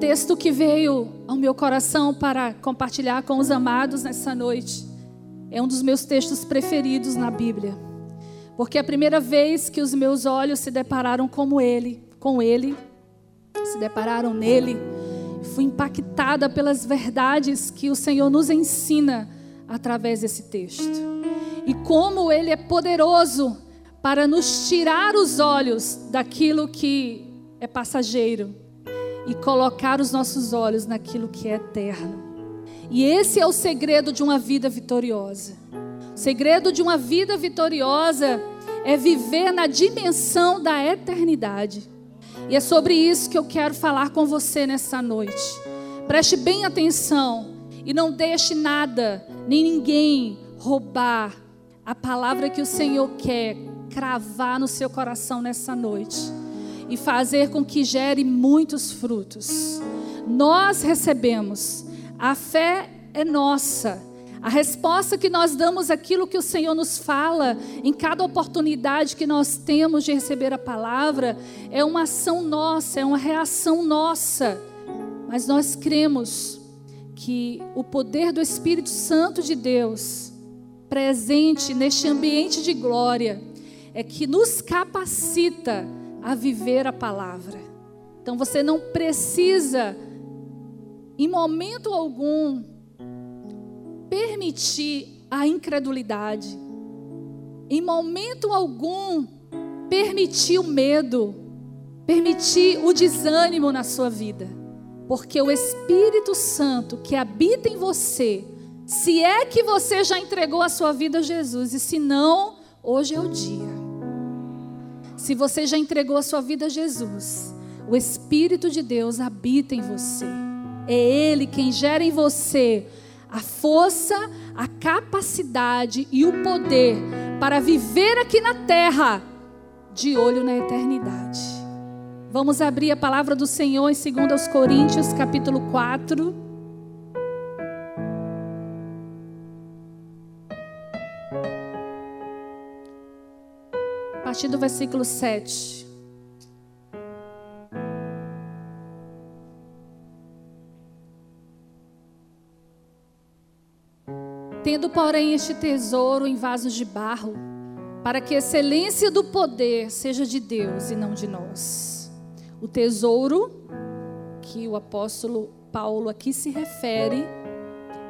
texto que veio ao meu coração para compartilhar com os amados nessa noite é um dos meus textos preferidos na Bíblia, porque a primeira vez que os meus olhos se depararam nele, fui impactada pelas verdades que o Senhor nos ensina através desse texto e como ele é poderoso para nos tirar os olhos daquilo que é passageiro e colocar os nossos olhos naquilo que é eterno. E esse é o segredo de uma vida vitoriosa. O segredo de uma vida vitoriosa é viver na dimensão da eternidade. E é sobre isso que eu quero falar com você nessa noite. Preste bem atenção e não deixe nada, nem ninguém roubar a palavra que o Senhor quer cravar no seu coração nessa noite e fazer com que gere muitos frutos. Nós recebemos, a fé é nossa, a resposta que nós damos àquilo que o Senhor nos fala em cada oportunidade que nós temos de receber a palavra é uma ação nossa, é uma reação nossa, mas nós cremos que o poder do Espírito Santo de Deus presente neste ambiente de glória é que nos capacita a viver a palavra. Então você não precisa, em momento algum, permitir a incredulidade, em momento algum, permitir o medo, permitir o desânimo na sua vida, porque o Espírito Santo que habita em você, se é que você já entregou a sua vida a Jesus, e se não, hoje é o dia. Se você já entregou a sua vida a Jesus, o Espírito de Deus habita em você. É Ele quem gera em você a força, a capacidade e o poder para viver aqui na terra de olho na eternidade. Vamos abrir a palavra do Senhor em 2 Coríntios, capítulo 4. A partir do versículo 7. Tendo, porém, este tesouro em vasos de barro, para que a excelência do poder seja de Deus e não de nós. O tesouro que o apóstolo Paulo aqui se refere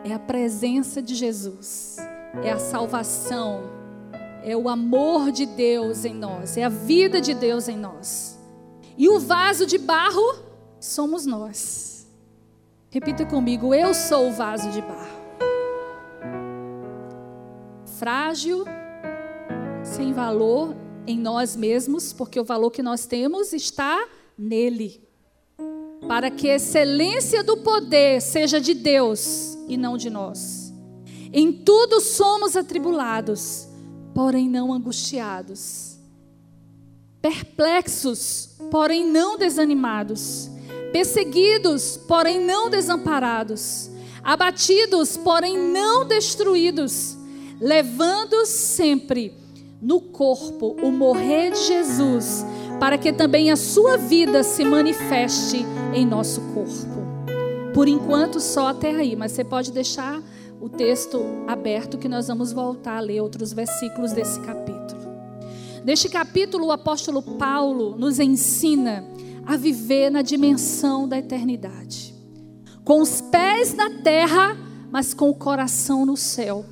é a presença de Jesus, é a salvação, é o amor de Deus em nós, é a vida de Deus em nós. E o vaso de barro somos nós. Repita comigo: eu sou o vaso de barro. Frágil, sem valor em nós mesmos, porque o valor que nós temos está nele. Para que a excelência do poder seja de Deus e não de nós. Em tudo somos atribulados, porém não angustiados, perplexos, porém não desanimados, perseguidos, porém não desamparados, abatidos, porém não destruídos, levando sempre no corpo o morrer de Jesus, para que também a sua vida se manifeste em nosso corpo. Por enquanto só até aí, mas você pode deixar o texto aberto que nós vamos voltar a ler outros versículos desse capítulo. Neste capítulo, o apóstolo Paulo nos ensina a viver na dimensão da eternidade, com os pés na terra, mas com o coração no céu.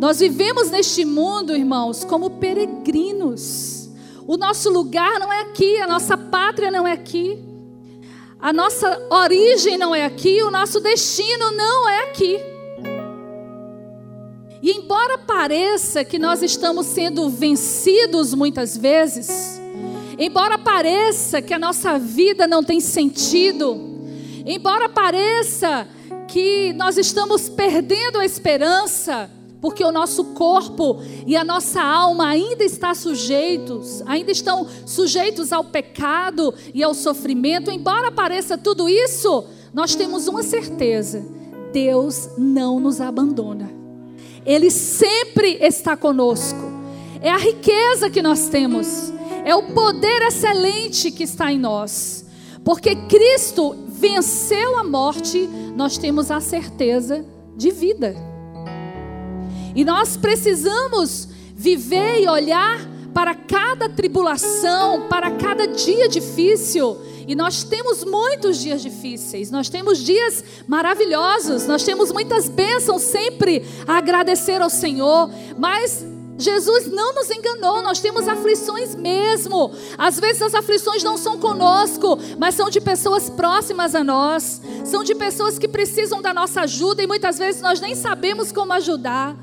Nós vivemos neste mundo, irmãos, como peregrinos. O nosso lugar não é aqui, a nossa pátria não é aqui, a nossa origem não é aqui, o nosso destino não é aqui. E embora pareça que nós estamos sendo vencidos muitas vezes, embora pareça que a nossa vida não tem sentido, embora pareça que nós estamos perdendo a esperança, porque o nosso corpo e a nossa alma ainda estão sujeitos ao pecado e ao sofrimento, embora pareça tudo isso, nós temos uma certeza: Deus não nos abandona. Ele sempre está conosco. É a riqueza que nós temos, é o poder excelente que está em nós, porque Cristo venceu a morte, nós temos a certeza de vida. E nós precisamos viver e olhar para cada tribulação, para cada dia difícil. E nós temos muitos dias difíceis, nós temos dias maravilhosos, nós temos muitas bênçãos sempre a agradecer ao Senhor, mas Jesus não nos enganou, nós temos aflições mesmo. Às vezes as aflições não são conosco, mas são de pessoas próximas a nós, são de pessoas que precisam da nossa ajuda e muitas vezes nós nem sabemos como ajudar.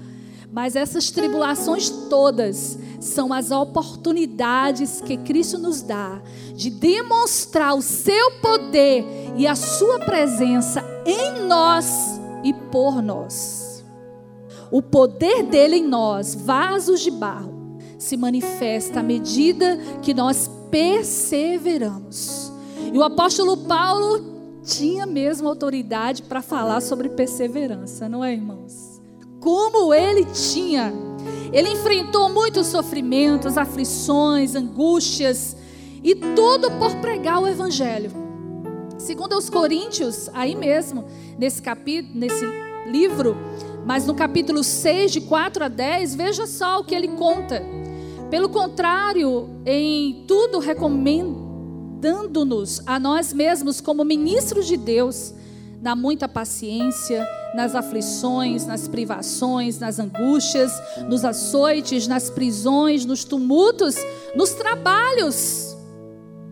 Mas essas tribulações todas são as oportunidades que Cristo nos dá de demonstrar o seu poder e a sua presença em nós e por nós. O poder dele em nós, vasos de barro, se manifesta à medida que nós perseveramos. E o apóstolo Paulo tinha mesmo autoridade para falar sobre perseverança, não é, irmãos? Como ele tinha, ele enfrentou muitos sofrimentos, aflições, angústias e tudo por pregar o evangelho. Segundo os Coríntios, aí mesmo, nesse livro, mas no capítulo 6, de 4 a 10, veja só o que ele conta. Pelo contrário, em tudo recomendando-nos a nós mesmos como ministros de Deus, na muita paciência, nas aflições, nas privações, nas angústias, nos açoites, nas prisões, nos tumultos, nos trabalhos,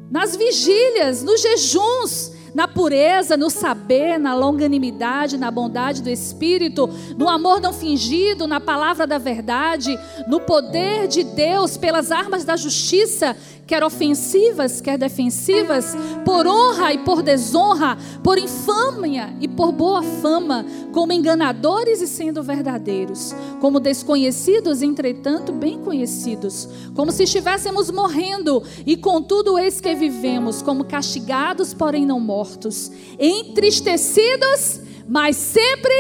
nas vigílias, nos jejuns, na pureza, no saber, na longanimidade, na bondade do Espírito, no amor não fingido, na palavra da verdade, no poder de Deus, pelas armas da justiça, quer ofensivas, quer defensivas, por honra e por desonra, por infâmia e por boa fama, como enganadores e sendo verdadeiros, como desconhecidos, entretanto bem conhecidos, como se estivéssemos morrendo, e contudo eis que vivemos, como castigados, porém não mortos, entristecidos, mas sempre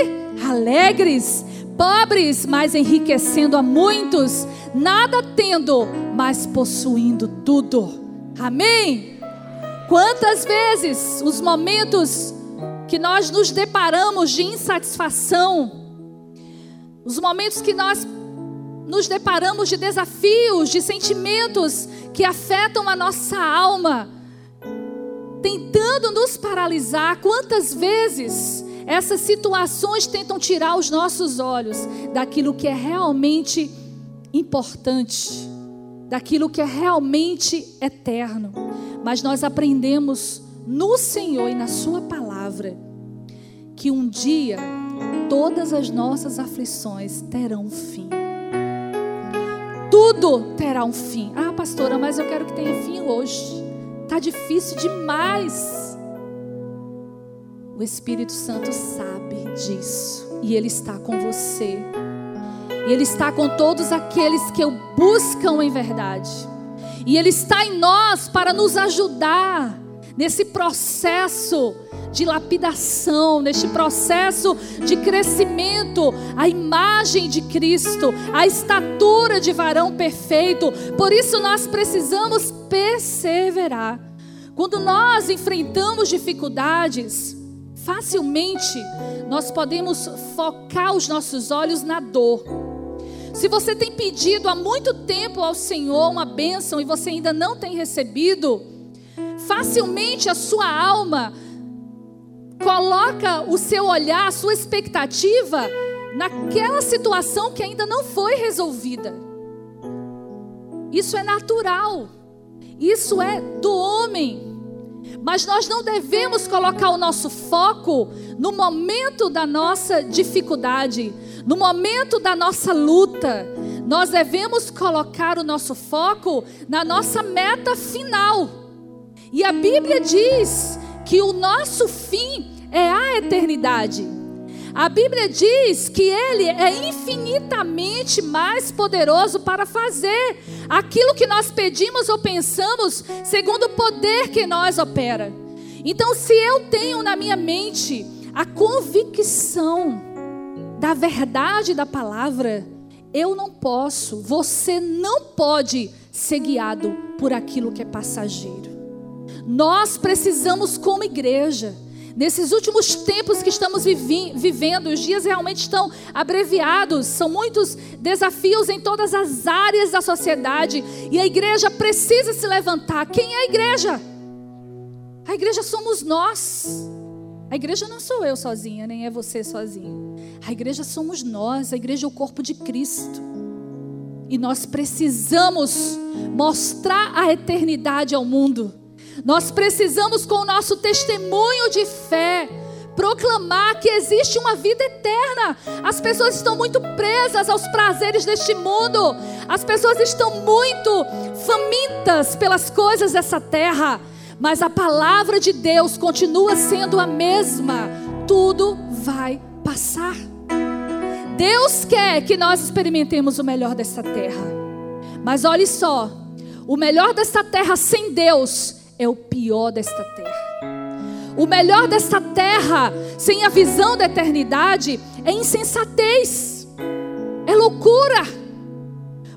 alegres, pobres, mas enriquecendo a muitos, nada tendo, mas possuindo tudo. Amém? Quantas vezes os momentos que nós nos deparamos de insatisfação, os momentos que nós nos deparamos de desafios, de sentimentos que afetam a nossa alma, tentando nos paralisar, quantas vezes essas situações tentam tirar os nossos olhos daquilo que é realmente importante, daquilo que é realmente eterno. Mas nós aprendemos no Senhor e na sua palavra que um dia todas as nossas aflições terão um fim. Tudo terá um fim. Ah, pastora, mas eu quero que tenha fim hoje. Está difícil demais. O Espírito Santo sabe disso e Ele está com você. E Ele está com todos aqueles que o buscam em verdade. E Ele está em nós para nos ajudar nesse processo de lapidação, neste processo de crescimento, a imagem de Cristo, a estatura de varão perfeito. Por isso nós precisamos perseverar. Quando nós enfrentamos dificuldades, facilmente nós podemos focar os nossos olhos na dor. Se você tem pedido há muito tempo ao Senhor uma bênção e você ainda não tem recebido, facilmente a sua alma coloca o seu olhar, a sua expectativa naquela situação que ainda não foi resolvida. Isso é natural, isso é do homem. Mas nós não devemos colocar o nosso foco no momento da nossa dificuldade, no momento da nossa luta. Nós devemos colocar o nosso foco na nossa meta final. E a Bíblia diz que o nosso fim é a eternidade. A Bíblia diz que Ele é infinitamente mais poderoso para fazer aquilo que nós pedimos ou pensamos, segundo o poder que nós opera. Então, se eu tenho na minha mente a convicção da verdade da palavra, eu não posso, você não pode ser guiado por aquilo que é passageiro. Nós precisamos, como igreja, Nesses últimos tempos que estamos vivendo, os dias realmente estão abreviados. São muitos desafios em todas as áreas da sociedade. E a igreja precisa se levantar. Quem é a igreja? A igreja somos nós. A igreja não sou eu sozinha, nem é você sozinho. A igreja somos nós. A igreja é o corpo de Cristo. E nós precisamos mostrar a eternidade ao mundo. Nós precisamos, com o nosso testemunho de fé, proclamar que existe uma vida eterna. As pessoas estão muito presas aos prazeres deste mundo. As pessoas estão muito famintas pelas coisas dessa terra. Mas a palavra de Deus continua sendo a mesma. Tudo vai passar. Deus quer que nós experimentemos o melhor dessa terra. Mas olhe só, o melhor dessa terra sem Deus é o pior desta terra. O melhor desta terra, sem a visão da eternidade, é insensatez, é loucura.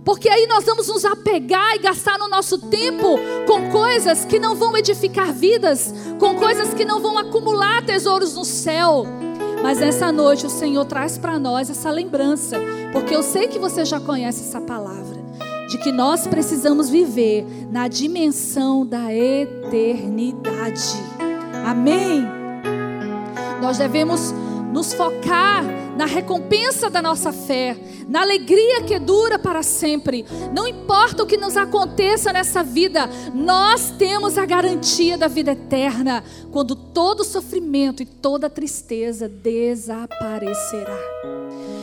Porque aí nós vamos nos apegar e gastar o nosso tempo com coisas que não vão edificar vidas, com coisas que não vão acumular tesouros no céu. Mas nessa noite o Senhor traz para nós essa lembrança, porque eu sei que você já conhece essa palavra, de que nós precisamos viver na dimensão da eternidade. Amém? Nós devemos nos focar na recompensa da nossa fé, na alegria que dura para sempre. Não importa o que nos aconteça nessa vida, nós temos a garantia da vida eterna, quando todo sofrimento e toda tristeza desaparecerá.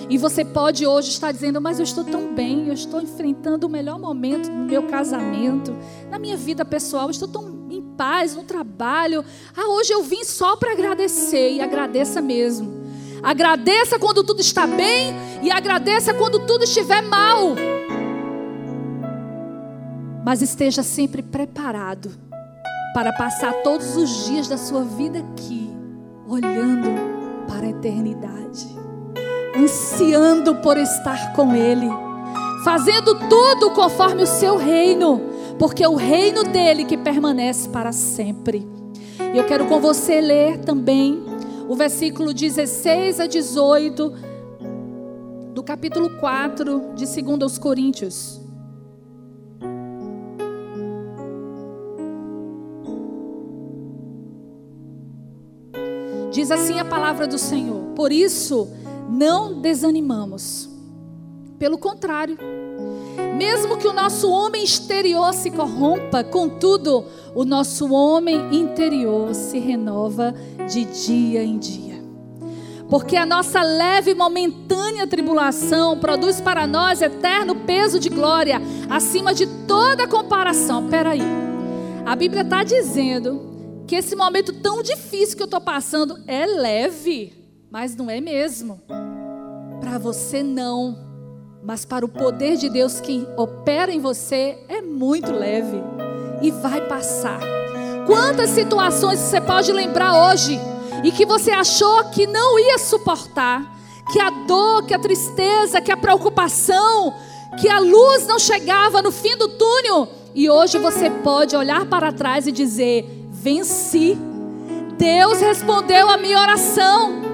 E você pode hoje estar dizendo: mas eu estou tão bem, eu estou enfrentando o melhor momento no meu casamento, na minha vida pessoal, eu estou tão em paz no trabalho. Ah, hoje eu vim só para agradecer. E agradeça mesmo. Agradeça quando tudo está bem e agradeça quando tudo estiver mal. Mas esteja sempre preparado para passar todos os dias da sua vida aqui, olhando para a eternidade, ansiando por estar com Ele, fazendo tudo conforme o seu reino, porque é o reino dele que permanece para sempre. E eu quero com você ler também o versículo 16 a 18 do capítulo 4 de 2 aos Coríntios. Diz assim a palavra do Senhor: por isso não desanimamos. Pelo contrário, mesmo que o nosso homem exterior se corrompa, contudo, o nosso homem interior se renova de dia em dia. Porque a nossa leve e momentânea tribulação produz para nós eterno peso de glória, acima de toda comparação. Peraí, a Bíblia está dizendo que esse momento tão difícil que eu estou passando é leve. Mas não é mesmo. Para você não, mas para o poder de Deus que opera em você é muito leve e vai passar. Quantas situações você pode lembrar hoje e que você achou que não ia suportar, que a dor, que a tristeza, que a preocupação, que a luz não chegava no fim do túnel, e hoje você pode olhar para trás e dizer: venci, Deus respondeu a minha oração.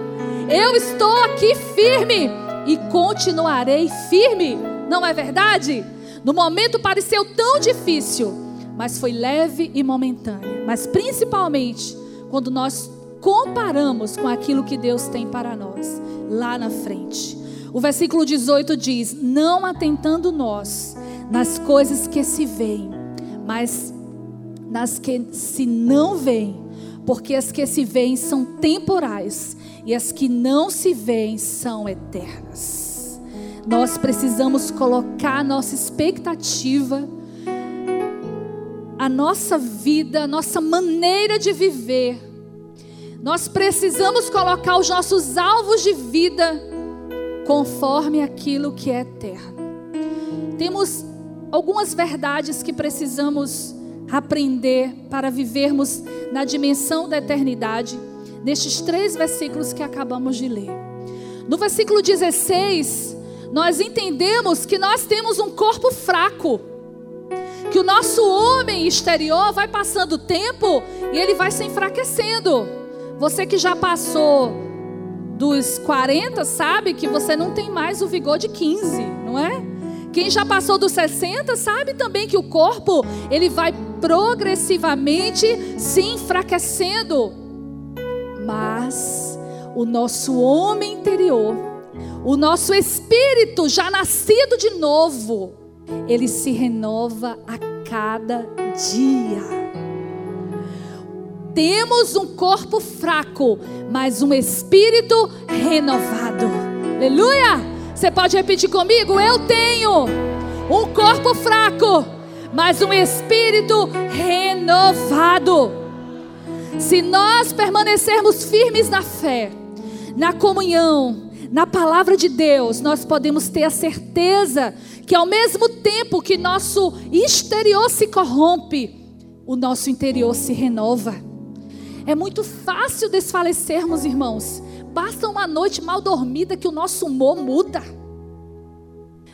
Eu estou aqui firme e continuarei firme. Não é verdade? No momento pareceu tão difícil, mas foi leve e momentânea. Mas principalmente quando nós comparamos com aquilo que Deus tem para nós lá na frente. O versículo 18 diz: não atentando nós nas coisas que se veem, mas nas que se não veem, porque as que se veem são temporais e as que não se veem são eternas. Nós precisamos colocar nossa expectativa, a nossa vida, a nossa maneira de viver. Nós precisamos colocar os nossos alvos de vida conforme aquilo que é eterno. Temos algumas verdades que precisamos aprender para vivermos na dimensão da eternidade nestes 3 versículos que acabamos de ler. No versículo 16, nós entendemos que nós temos um corpo fraco, que o nosso homem exterior vai passando o tempo e ele vai se enfraquecendo, Você que já passou dos 40 sabe que você não tem mais o vigor de 15, não é? Quem já passou dos 60 sabe também que o corpo, ele vai progressivamente se enfraquecendo. Mas o nosso homem interior, o nosso espírito já nascido de novo, ele se renova a cada dia. Temos um corpo fraco, mas um espírito renovado. Aleluia! Você pode repetir comigo? Eu tenho um corpo fraco, mas um espírito renovado. Se nós permanecermos firmes na fé, na comunhão, na palavra de Deus, nós podemos ter a certeza que ao mesmo tempo que nosso exterior se corrompe, o nosso interior se renova. É muito fácil desfalecermos, irmãos. Basta uma noite mal dormida que o nosso humor muda.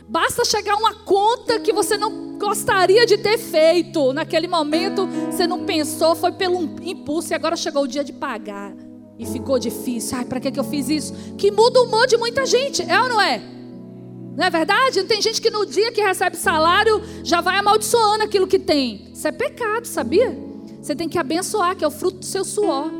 Basta chegar uma conta que você não gostaria de ter feito. Naquele momento você não pensou, foi pelo impulso e agora chegou o dia de pagar. E ficou difícil. Ai, para que eu fiz isso? Que muda o humor de muita gente, é ou não é? Não é verdade? Tem gente que no dia que recebe salário já vai amaldiçoando aquilo que tem. Isso é pecado, sabia? Você tem que abençoar, que é o fruto do seu suor,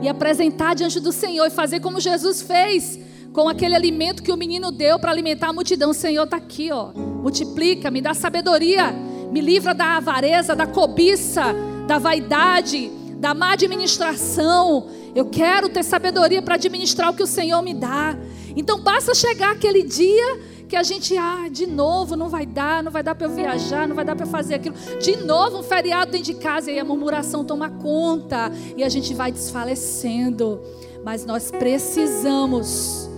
e apresentar diante do Senhor e fazer como Jesus fez com aquele alimento que o menino deu para alimentar a multidão. O Senhor está aqui, ó. Multiplica, me dá sabedoria, me livra da avareza, da cobiça, da vaidade, da má administração. Eu quero ter sabedoria para administrar o que o Senhor me dá. Então basta chegar aquele dia que a gente, de novo, não vai dar para eu viajar, não vai dar para eu fazer aquilo. De novo um feriado dentro de casa, e aí a murmuração toma conta, e a gente vai desfalecendo. Mas nós precisamos,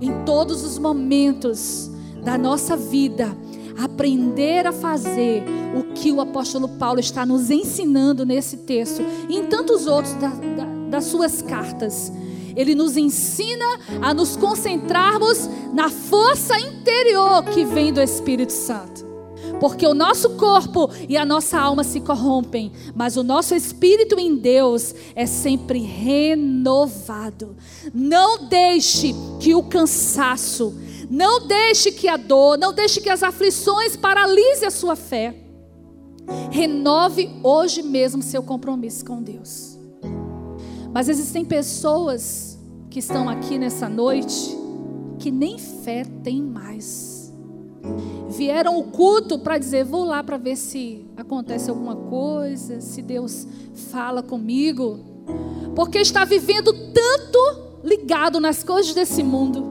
em todos os momentos da nossa vida, aprender a fazer o que o apóstolo Paulo está nos ensinando nesse texto, e em tantos outros das suas cartas. Ele nos ensina a nos concentrarmos na força interior que vem do Espírito Santo. Porque o nosso corpo e a nossa alma se corrompem, mas o nosso espírito em Deus é sempre renovado. Não deixe que o cansaço, não deixe que a dor, não deixe que as aflições paralisem a sua fé. Renove hoje mesmo seu compromisso com Deus. Mas existem pessoas que estão aqui nessa noite que nem fé tem mais. Vieram o culto para dizer, vou lá para ver se acontece alguma coisa, se Deus fala comigo. Porque está vivendo tanto ligado nas coisas desse mundo.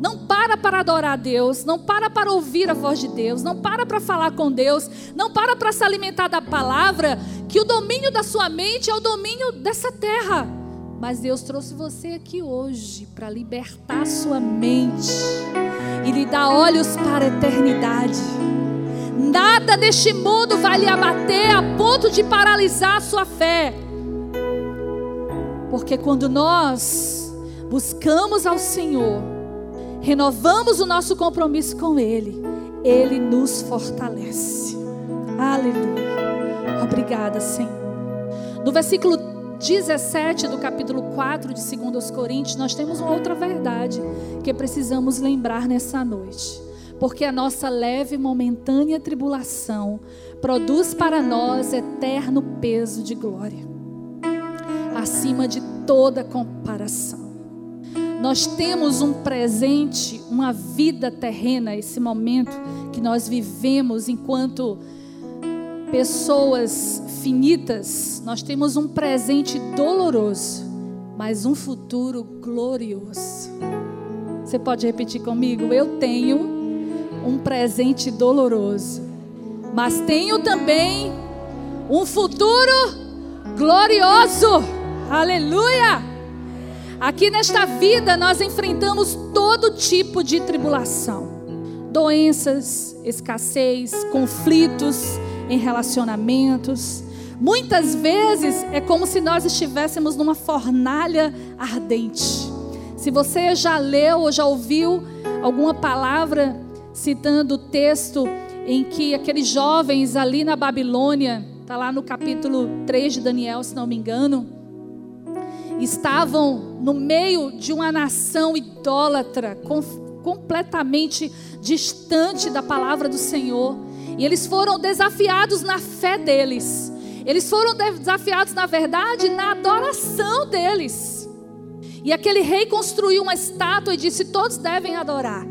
Não para adorar a Deus, não para ouvir a voz de Deus, não para falar com Deus, não para se alimentar da palavra, que o domínio da sua mente é o domínio dessa terra. Mas Deus trouxe você aqui hoje para libertar sua mente e lhe dar olhos para a eternidade. Nada neste mundo vai lhe abater a ponto de paralisar a sua fé. Porque quando nós buscamos ao Senhor, renovamos o nosso compromisso com Ele, Ele nos fortalece. Aleluia. Obrigada, Senhor. No versículo 17 do capítulo 4 de 2 Coríntios, nós temos uma outra verdade que precisamos lembrar nessa noite. Porque a nossa leve e momentânea tribulação produz para nós eterno peso de glória, acima de toda comparação. Nós temos um presente, uma vida terrena, esse momento que nós vivemos enquanto pessoas finitas. Nós temos um presente doloroso, mas um futuro glorioso. Você pode repetir comigo? Eu tenho um presente doloroso, mas tenho também um futuro glorioso. Aleluia! Aqui nesta vida nós enfrentamos todo tipo de tribulação. Doenças, escassez, conflitos em relacionamentos. Muitas vezes é como se nós estivéssemos numa fornalha ardente. Se você já leu ou já ouviu alguma palavra citando o texto em que aqueles jovens ali na Babilônia, está lá no capítulo 3 de Daniel, se não me engano, estavam no meio de uma nação idólatra, completamente distante da palavra do Senhor. E eles foram desafiados na fé deles. Eles foram desafiados, na verdade, na adoração deles. E aquele rei construiu uma estátua e disse: todos devem adorar.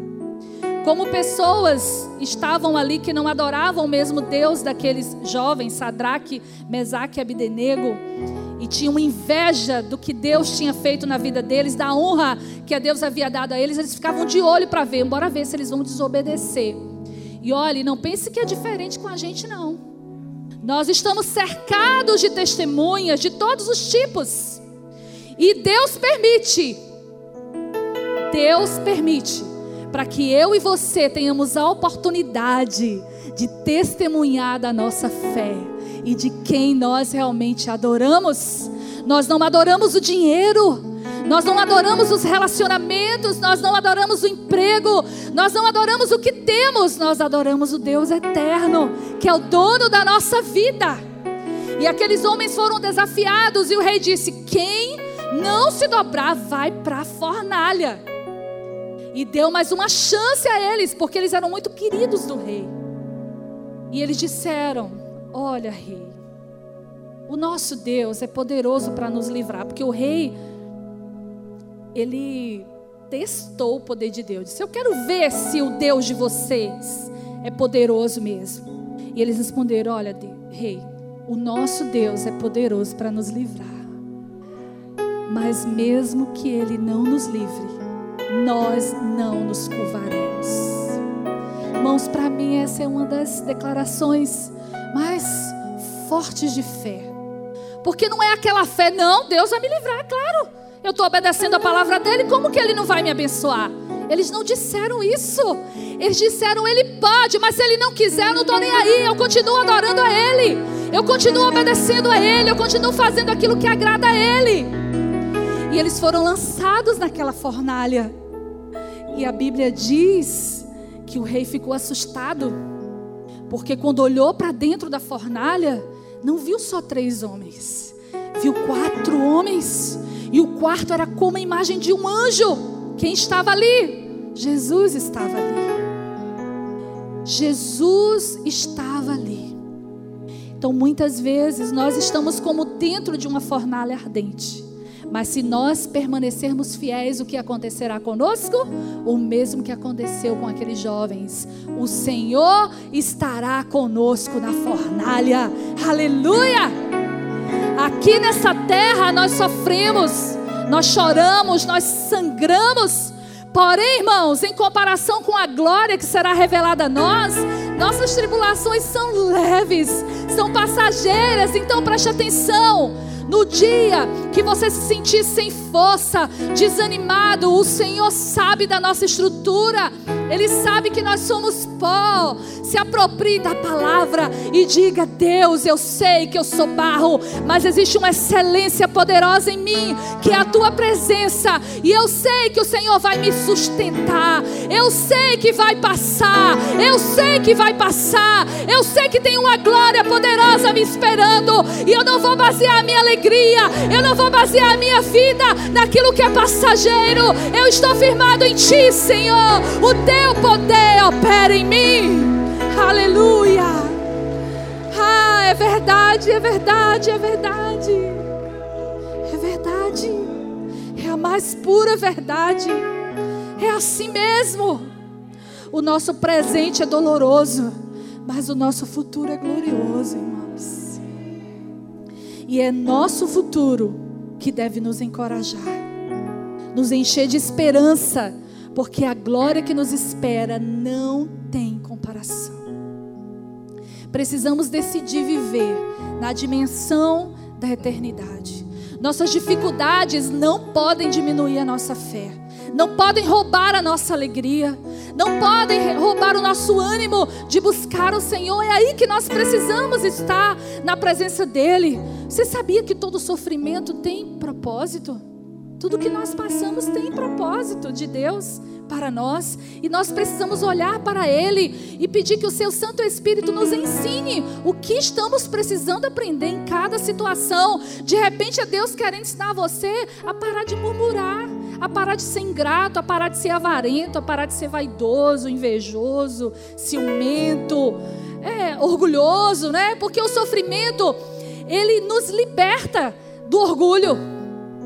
Como pessoas estavam ali que não adoravam o mesmo Deus daqueles jovens, Sadraque, Mesaque e Abdenego, e tinham inveja do que Deus tinha feito na vida deles, da honra que a Deus havia dado a eles, eles ficavam de olho para ver, bora ver se eles vão desobedecer. E olhe, não pense que é diferente com a gente, não. Nós estamos cercados de testemunhas de todos os tipos. E Deus permite para que eu e você tenhamos a oportunidade de testemunhar da nossa fé e de quem nós realmente adoramos. Nós não adoramos o dinheiro, nós não adoramos os relacionamentos, nós não adoramos o emprego, nós não adoramos o que temos, nós adoramos o Deus eterno, que é o dono da nossa vida. E aqueles homens foram desafiados e o rei disse: quem não se dobrar vai para a fornalha. E deu mais uma chance a eles, porque eles eram muito queridos do rei. E eles disseram: olha, rei, o nosso Deus é poderoso para nos livrar. Porque o rei, ele testou o poder de Deus. Disse: eu quero ver se o Deus de vocês é poderoso mesmo. E eles responderam: olha, rei, o nosso Deus é poderoso para nos livrar. Mas mesmo que ele não nos livre, nós não nos curvaremos. Irmãos, para mim essa é uma das declarações mais fortes de fé. Porque não é aquela fé, não, Deus vai me livrar, claro. Eu estou obedecendo a palavra dele, como que ele não vai me abençoar? Eles não disseram isso. Eles disseram: ele pode, mas se ele não quiser, eu não estou nem aí. Eu continuo adorando a ele. Eu continuo obedecendo a ele. Eu continuo fazendo aquilo que agrada a ele. E eles foram lançados naquela fornalha. E a Bíblia diz que o rei ficou assustado, porque quando olhou para dentro da fornalha, não viu só 3 homens, viu 4 homens. E o quarto era como a imagem de um anjo. Quem estava ali? Jesus estava ali. Jesus estava ali. Então muitas vezes nós estamos como dentro de uma fornalha ardente. Mas se nós permanecermos fiéis, o que acontecerá conosco? O mesmo que aconteceu com aqueles jovens. O Senhor estará conosco na fornalha. Aleluia! Aqui nessa terra nós sofremos, nós choramos, nós sangramos. Porém, irmãos, em comparação com a glória que será revelada a nós, nossas tribulações são leves, são passageiras. Então preste atenção. No dia que você se sentir sem força, desanimado, o Senhor sabe da nossa estrutura. Ele sabe que nós somos pó. Se aproprie da palavra e diga: Deus, eu sei que eu sou barro, mas existe uma excelência poderosa em mim, que é a tua presença. E eu sei que o Senhor vai me sustentar. Eu sei que vai passar. Eu sei que vai passar. Eu sei que tem uma glória poderosa me esperando. E eu não vou basear a minha alegria, eu não vou basear a minha vida naquilo que é passageiro. Eu estou firmado em ti, Senhor. O teu poder opera em mim. Aleluia. Ah, é verdade, é verdade, é verdade. É verdade. É a mais pura verdade. É assim mesmo. O nosso presente é doloroso, mas o nosso futuro é glorioso, irmãos. E é nosso futuro que deve nos encorajar, nos encher de esperança. Porque a glória que nos espera não tem comparação. Precisamos decidir viver na dimensão da eternidade. Nossas dificuldades não podem diminuir a nossa fé. Não podem roubar a nossa alegria. Não podem roubar o nosso ânimo de buscar o Senhor. É aí que nós precisamos estar, na presença dele. Você sabia que todo sofrimento tem propósito? Tudo que nós passamos tem propósito de Deus para nós, e nós precisamos olhar para Ele e pedir que o Seu Santo Espírito nos ensine o que estamos precisando aprender em cada situação. De repente é Deus querendo ensinar você a parar de murmurar, a parar de ser ingrato, a parar de ser avarento, a parar de ser vaidoso, invejoso, ciumento, orgulhoso, né? Porque o sofrimento, ele nos liberta do orgulho,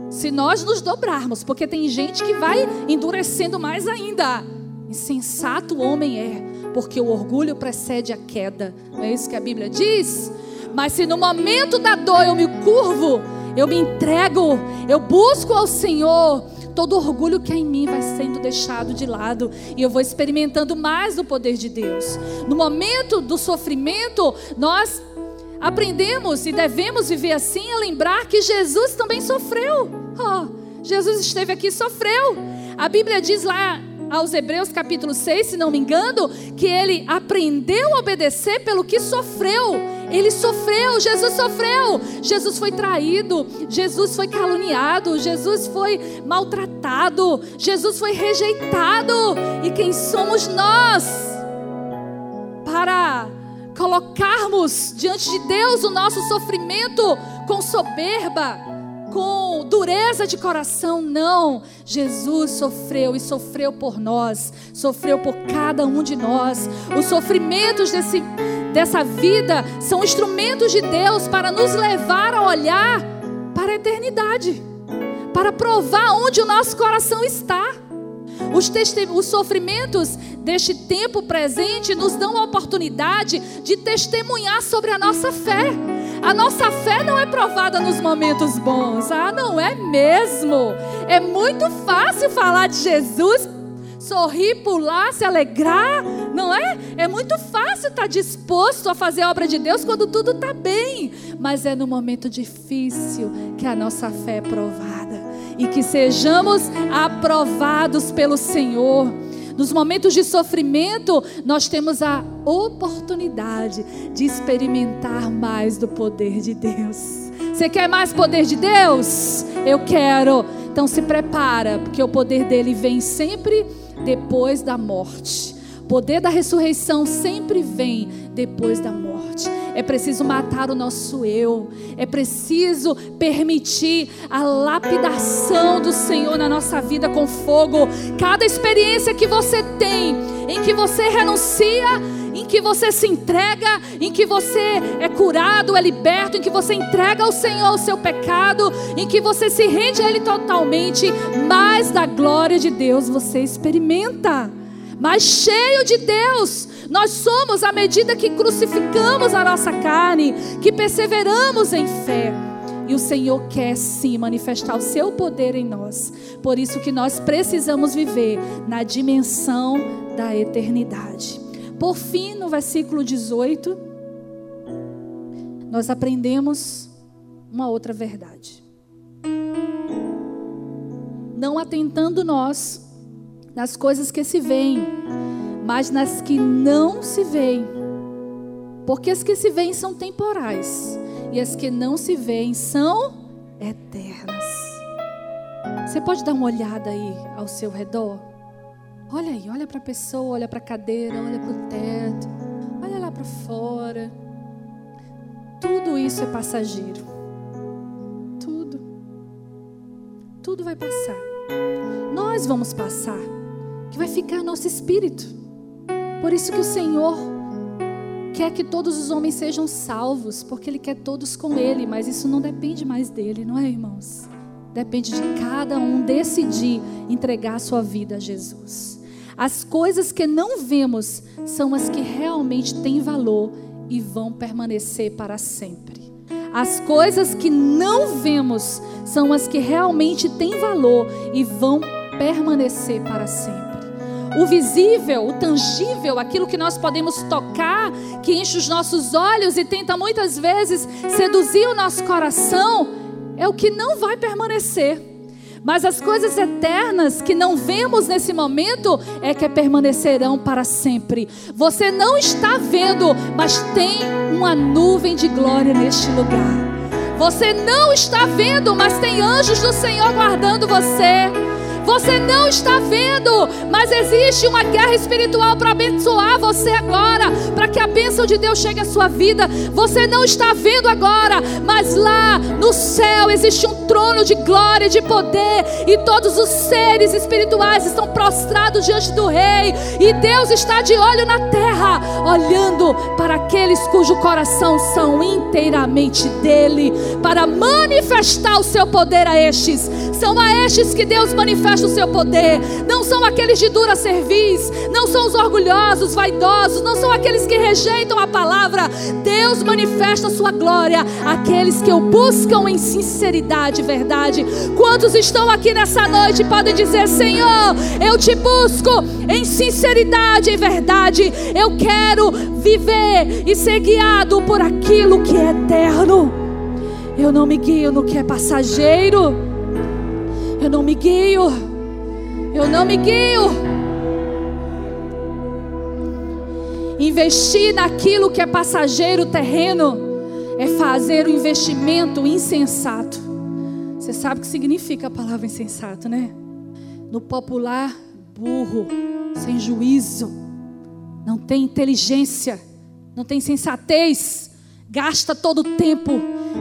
se nós nos dobrarmos, porque tem gente que vai endurecendo mais ainda. Insensato o homem é, porque o orgulho precede a queda. Não é isso que a Bíblia diz? Mas se no momento da dor eu me curvo, eu me entrego, eu busco ao Senhor, todo orgulho que é em mim vai sendo deixado de lado, e eu vou experimentando mais o poder de Deus. No momento do sofrimento, nós aprendemos e devemos viver assim, a lembrar que Jesus também sofreu. Jesus esteve aqui e sofreu. A Bíblia diz lá aos Hebreus capítulo 6, se não me engano, que ele aprendeu a obedecer pelo que sofreu. Ele sofreu, Jesus sofreu. Jesus foi traído, Jesus foi caluniado, Jesus foi maltratado, Jesus foi rejeitado. E quem somos nós para colocarmos diante de Deus o nosso sofrimento com soberba, com dureza de coração? Não, Jesus sofreu e sofreu por nós, sofreu por cada um de nós. Os sofrimentos dessa vida são instrumentos de Deus para nos levar a olhar para a eternidade, para provar onde o nosso coração está. Os sofrimentos deste tempo presente nos dão a oportunidade de testemunhar sobre a nossa fé. A nossa fé não é provada nos momentos bons. Não é mesmo? É muito fácil falar de Jesus, sorrir, pular, se alegrar, não é? É muito fácil estar disposto a fazer a obra de Deus quando tudo está bem. Mas é no momento difícil que a nossa fé é provada. E que sejamos aprovados pelo Senhor. Nos momentos de sofrimento, nós temos a oportunidade de experimentar mais do poder de Deus. Você quer mais poder de Deus? Eu quero. Então se prepara, porque o poder dele vem sempre depois da morte. O poder da ressurreição sempre vem depois da morte. É preciso matar o nosso eu. É preciso permitir a lapidação do Senhor na nossa vida com fogo. Cada experiência que você tem, em que você renuncia, em que você se entrega, em que você é curado, é liberto, em que você entrega ao Senhor o seu pecado, em que você se rende a Ele totalmente, mais da glória de Deus você experimenta. Mas cheio de Deus nós somos à medida que crucificamos a nossa carne, que perseveramos em fé. E o Senhor quer sim manifestar o seu poder em nós. Por isso que nós precisamos viver na dimensão da eternidade. Por fim, no versículo 18, nós aprendemos uma outra verdade. Não atentando nós nas coisas que se veem, mas nas que não se veem. Porque as que se veem são temporais, e as que não se veem são eternas. Você pode dar uma olhada aí ao seu redor? Olha aí, olha para a pessoa, olha para a cadeira, olha para o teto, olha lá para fora. Tudo isso é passageiro. Tudo. Tudo vai passar. Nós vamos passar. Que vai ficar nosso espírito. Por isso que o Senhor quer que todos os homens sejam salvos, porque Ele quer todos com Ele, mas isso não depende mais dEle, não é, irmãos? Depende de cada um decidir entregar a sua vida a Jesus. As coisas que não vemos são as que realmente têm valor e vão permanecer para sempre. As coisas que não vemos são as que realmente têm valor e vão permanecer para sempre. O visível, o tangível, aquilo que nós podemos tocar, que enche os nossos olhos e tenta muitas vezes seduzir o nosso coração, é o que não vai permanecer. Mas as coisas eternas que não vemos nesse momento é que permanecerão para sempre. Você não está vendo, mas tem uma nuvem de glória neste lugar. Você não está vendo, mas tem anjos do Senhor guardando você. Você não está vendo, mas existe uma guerra espiritual para abençoar você agora, para que a bênção de Deus chegue à sua vida. Você não está vendo agora, mas lá no céu existe um trono de glória e de poder, e todos os seres espirituais estão prostrados diante do Rei, e Deus está de olho na terra, olhando para aqueles cujo coração são inteiramente dele, para manifestar o seu poder a estes. São a estes que Deus manifesta o seu poder. Não são aqueles de dura cerviz, não são os orgulhosos, vaidosos, não são aqueles que rejeitam a palavra. Deus manifesta a sua glória àqueles que o buscam em sinceridade e verdade. Quantos estão aqui nessa noite podem dizer: Senhor, eu te busco em sinceridade e verdade, eu quero viver e ser guiado por aquilo que é eterno. Eu não me guio no que é passageiro. Eu não me guio. Investir naquilo que é passageiro, terreno, é fazer um investimento insensato. Você sabe o que significa a palavra insensato, né? No popular, burro, sem juízo, não tem inteligência, não tem sensatez, gasta todo o tempo,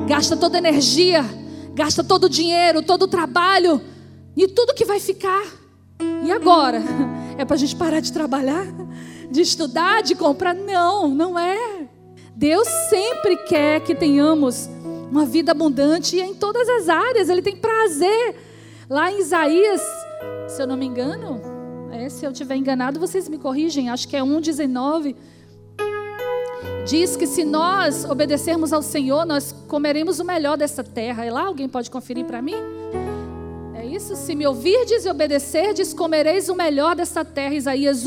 gasta toda a energia, gasta todo o dinheiro, todo o trabalho, e tudo que vai ficar. E agora? É para a gente parar de trabalhar, de estudar, de comprar? Não, não é. Deus sempre quer que tenhamos uma vida abundante em todas as áreas. Ele tem prazer. Lá em Isaías, se eu não me engano, se eu estiver enganado, vocês me corrigem, acho que é 1:19, diz que se nós obedecermos ao Senhor, nós comeremos o melhor dessa terra. E lá, alguém pode conferir para mim? É isso? Se me ouvirdes e obedecerdes, comereis o melhor dessa terra. Isaías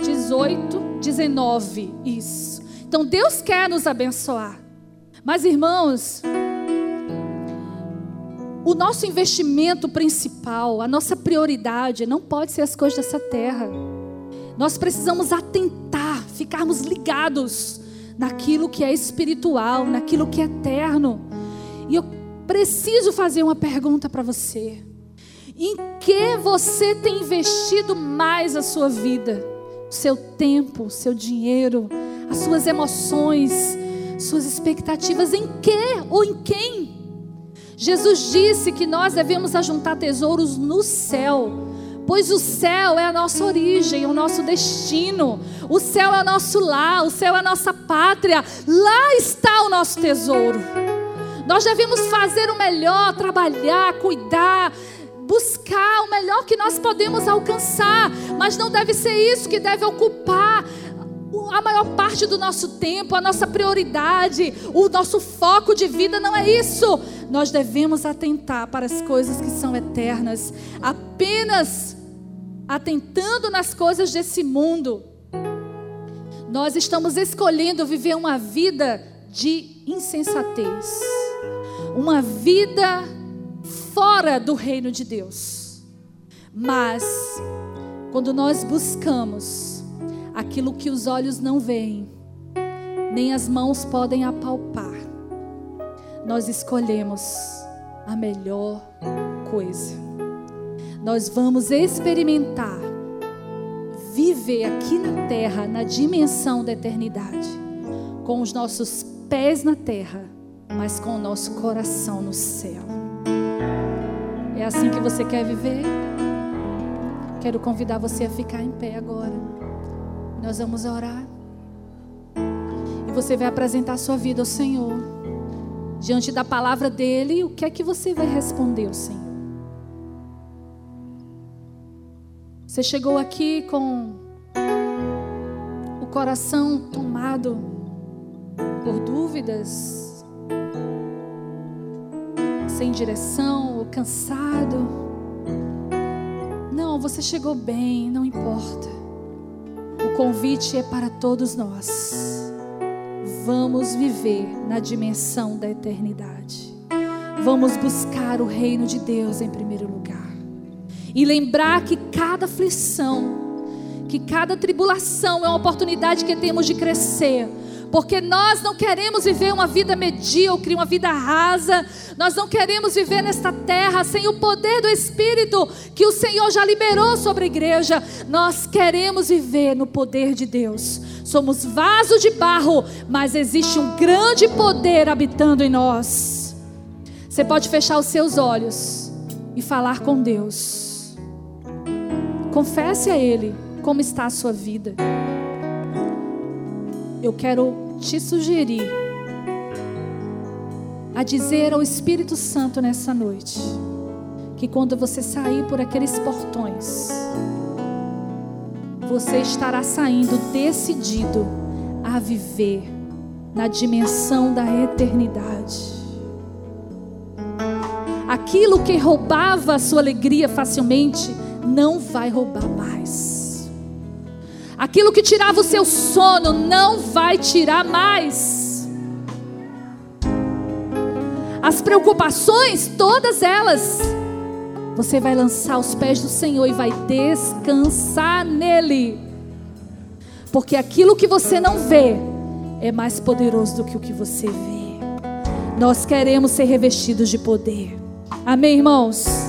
1:18-19, isso. Então Deus quer nos abençoar. Mas, irmãos, o nosso investimento principal, a nossa prioridade, não pode ser as coisas dessa terra. Nós precisamos atentar, ficarmos ligados naquilo que é espiritual, naquilo que é eterno. E eu preciso fazer uma pergunta para você: em que você tem investido mais a sua vida? O seu tempo, o seu dinheiro, as suas emoções, suas expectativas, em que ou em quem? Jesus disse que nós devemos ajuntar tesouros no céu, pois o céu é a nossa origem, o nosso destino. O céu é o nosso lar, o céu é a nossa pátria. Lá está o nosso tesouro. Nós devemos fazer o melhor, trabalhar, cuidar, buscar o melhor que nós podemos alcançar. Mas não deve ser isso que deve ocupar a maior parte do nosso tempo, a nossa prioridade, o nosso foco de vida. Não é isso. Nós devemos atentar para as coisas que são eternas. Apenas atentando nas coisas desse mundo, nós estamos escolhendo viver uma vida de insensatez, uma vida fora do reino de Deus. Mas quando nós buscamos aquilo que os olhos não veem, nem as mãos podem apalpar, nós escolhemos a melhor coisa. Nós vamos experimentar, viver aqui na terra, na dimensão da eternidade, com os nossos pés na terra, mas com o nosso coração no céu. É assim que você quer viver? Quero convidar você a ficar em pé agora. Nós vamos orar. E você vai apresentar a sua vida ao Senhor. Diante da palavra dEle, o que é que você vai responder ao Senhor? Você chegou aqui com o coração tomado por dúvidas, sem direção, ou cansado? Não, você chegou bem, não importa. O convite é para todos nós. Vamos viver na dimensão da eternidade. Vamos buscar o reino de Deus em primeiro lugar. E lembrar que cada aflição, que cada tribulação é uma oportunidade que temos de crescer. porque nós não queremos viver uma vida medíocre, uma vida rasa. Nós não queremos viver nesta terra sem o poder do Espírito que o Senhor já liberou sobre a igreja. Nós queremos viver no poder de Deus. Somos vaso de barro, mas existe um grande poder habitando em nós. Você pode fechar os seus olhos e falar com Deus. Confesse a Ele como está a sua vida. Eu quero te sugerir a dizer ao Espírito Santo nessa noite que quando você sair por aqueles portões, você estará saindo decidido a viver na dimensão da eternidade. Aquilo que roubava a sua alegria facilmente não vai roubar mais. Aquilo que tirava o seu sono não vai tirar mais. As preocupações, todas elas, você vai lançar aos pés do Senhor e vai descansar nele. Porque aquilo que você não vê é mais poderoso do que o que você vê. Nós queremos ser revestidos de poder. Amém, irmãos?